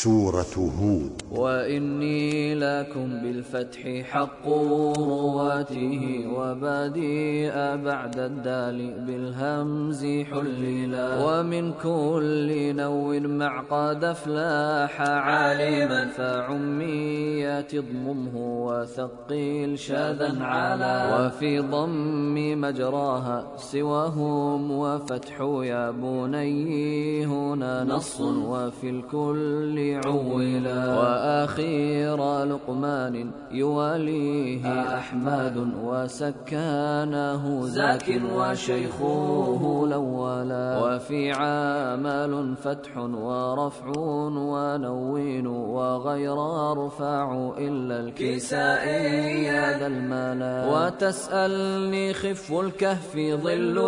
سورة هود. وإني لكم بالفتح حق رواته وبديء بعد الدال بالهمز حللا ومن كل نو معقد أفلاح عالما فعميات ضممه وثقيل شاذا على وفي ضم مجراها سواهم وفتح يا بني هنا نص وفي الكل عولا وأخير لقمان يواليه أحمد وسكانه زاك وشيخوه لولا وفي عامل فتح ورفع ونوين وغير رفع إلا الكسائي ذا المالا وتسألني خف الكهف ظل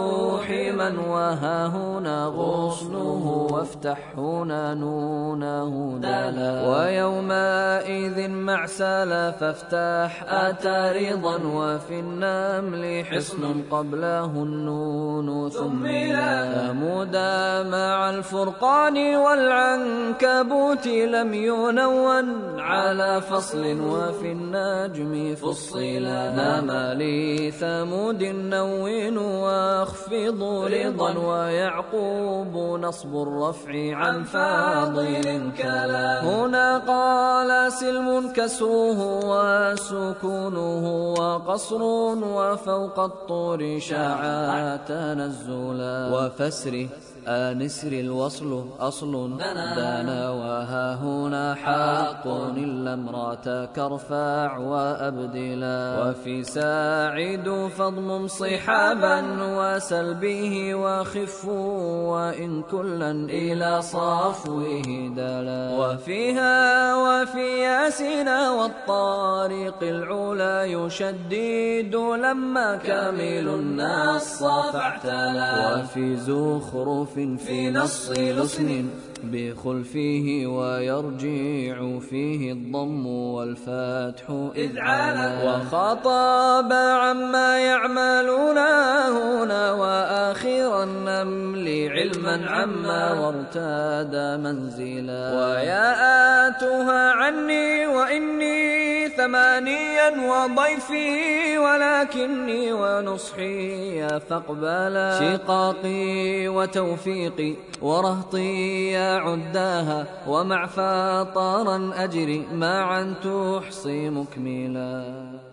حما وهاهنا غصنه وافتح هنا نونه دالا ويومئذ مع سلا فافتح أتى رضا وفي النمل حصن قبله النون ثم لا ثمود مع الفرقان والعنكبوت لم ينون على فصل وفي النجم فصلا نام لي ثمود نون واخفض رضا ويعقوب نصب الرفع عن فاضل كلا هنا قال سلم كسره وسكونه وقصر وفوق الطور شاع تنزلا وفسره آنسر الوصل أصل دانا وهاهنا حق إلا امرأة كرفع وأبدلا وفي ساعد فضم صحابا وسلبه وخف وإن كلا إلى صفوه دلا وفيها وفي ياسين والطارق العلا يشدد لما كامل النص فاعتلا وفي زخرف في نص لسن بخلفه ويرجع فيه الضم والفتح إذ علا وخطاب عما يعملون هنا وآخر النمل علما عما وارتاد منزلا ويا آتها عني وإني ثمانيا وضيفي ولكني ونصحي فاقبلا شقاقي وتوفيقي ورهطي عداها ومع فاطرا أجري معا تحصي مكملا.